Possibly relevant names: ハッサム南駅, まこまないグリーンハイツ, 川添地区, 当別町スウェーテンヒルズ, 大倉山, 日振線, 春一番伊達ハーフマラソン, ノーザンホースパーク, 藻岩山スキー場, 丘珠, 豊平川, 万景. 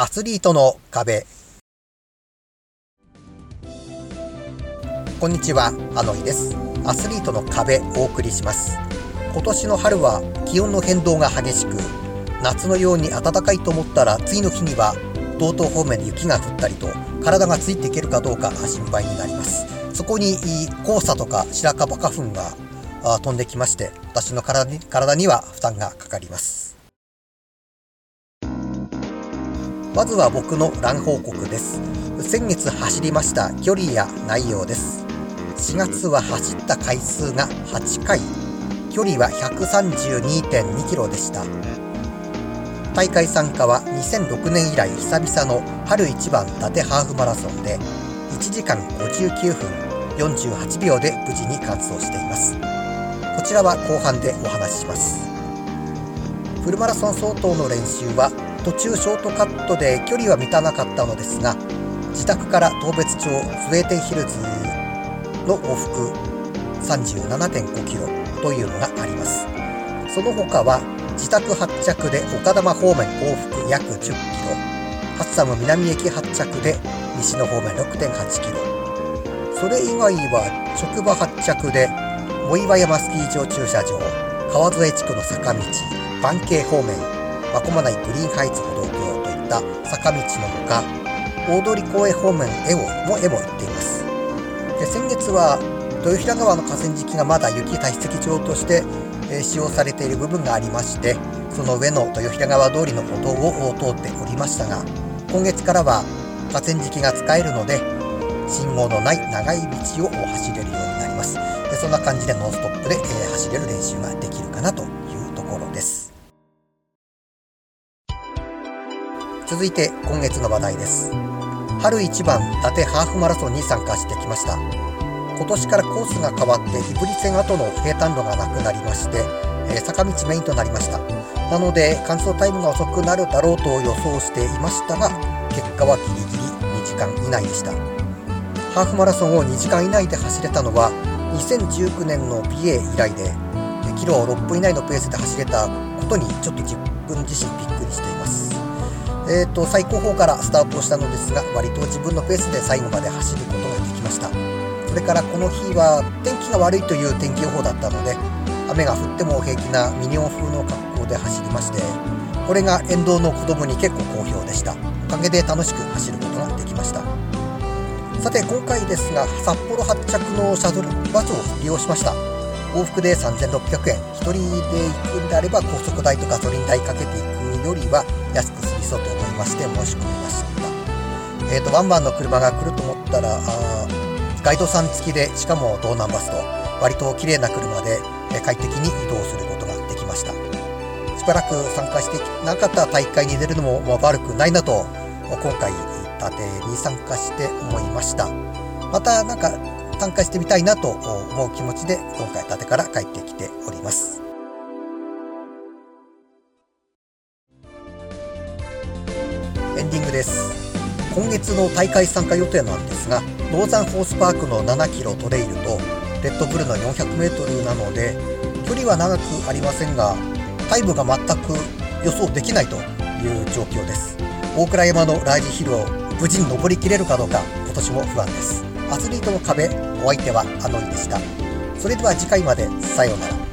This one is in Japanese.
アスリートの壁。こんにちは、あの日です。アスリートの壁をお送りします。今年の春は気温の変動が激しく、夏のように暖かいと思ったら次の日には道東方面で雪が降ったりと、体がついていけるかどうか心配になります。そこに黄砂とか白樺花粉が飛んできまして、私の体には負担がかかります。まずは僕のラン報告です。先月走りました距離や内容です。4月は走った回数が8回、距離は 132.2 キロでした。大会参加は2006年以来久々の春一番伊達ハーフマラソンで、1時間59分48秒で無事に完走しています。こちらは後半でお話しします。フルマラソン相当の練習は途中ショートカットで距離は満たなかったのですが、自宅から当別町スウェーテンヒルズの往復 37.5 キロというのがあります。その他は自宅発着で丘珠方面往復約10キロ、ハッサム南駅発着で西の方面 6.8 キロ、それ以外は職場発着で藻岩山スキー場駐車場、川添地区の坂道、万景方面、まこまないグリーンハイツ歩道橋といった坂道のほか、大通公園方面へも行っています。で、先月は豊平川の河川敷がまだ雪堆積場として使用されている部分がありまして、その上の豊平川通りの歩道を通っておりましたが、今月からは河川敷が使えるので信号のない長い道を走れるようになります。で、そんな感じでノンストップで走れる練習ができるかなというところです。続いて今月の話題です。春一番伊達ハーフマラソンに参加してきました。今年からコースが変わって、日振線跡の平坦路がなくなりまして、坂道メインとなりました。なので完走タイムが遅くなるだろうと予想していましたが、結果はギリギリ2時間以内でした。ハーフマラソンを2時間以内で走れたのは2019年の PA 以来で、キロを6分以内のペースで走れたことにちょっと自分自身びっくりしています。最後方からスタートをしたのですが、割と自分のペースで最後まで走ることができました。それからこの日は天気が悪いという天気予報だったので、雨が降っても平気なミニオン風の格好で走りまして、これが沿道の子供に結構好評でした。おかげで楽しく走ることができました。さて今回ですが、札幌発着のシャトルバスを利用しました。往復で3600円、1人で行くんであれば高速代とガソリン代かけていくよりは安く済みそうと思いまして申し込みました。ワンマンの車が来ると思ったら、ガイドさん付きで、しかも道南バスと割と綺麗な車で快適に移動することができました。しばらく参加してなかった大会に出るのも悪くないなと、今回伊達に参加して思いました。またなんか参加してみたいなと思う気持ちで、今回伊達から帰ってきております。エンディングです。今月の大会参加予定なんですが、ノーザンホースパークの7キロトレイルとレッドブルの400メートルなので、距離は長くありませんが、タイムが全く予想できないという状況です。大倉山のラージヒルを無事に登りきれるかどうか、今年も不安です。アスリートの壁、お相手はあのりでした。それでは次回まで、さようなら。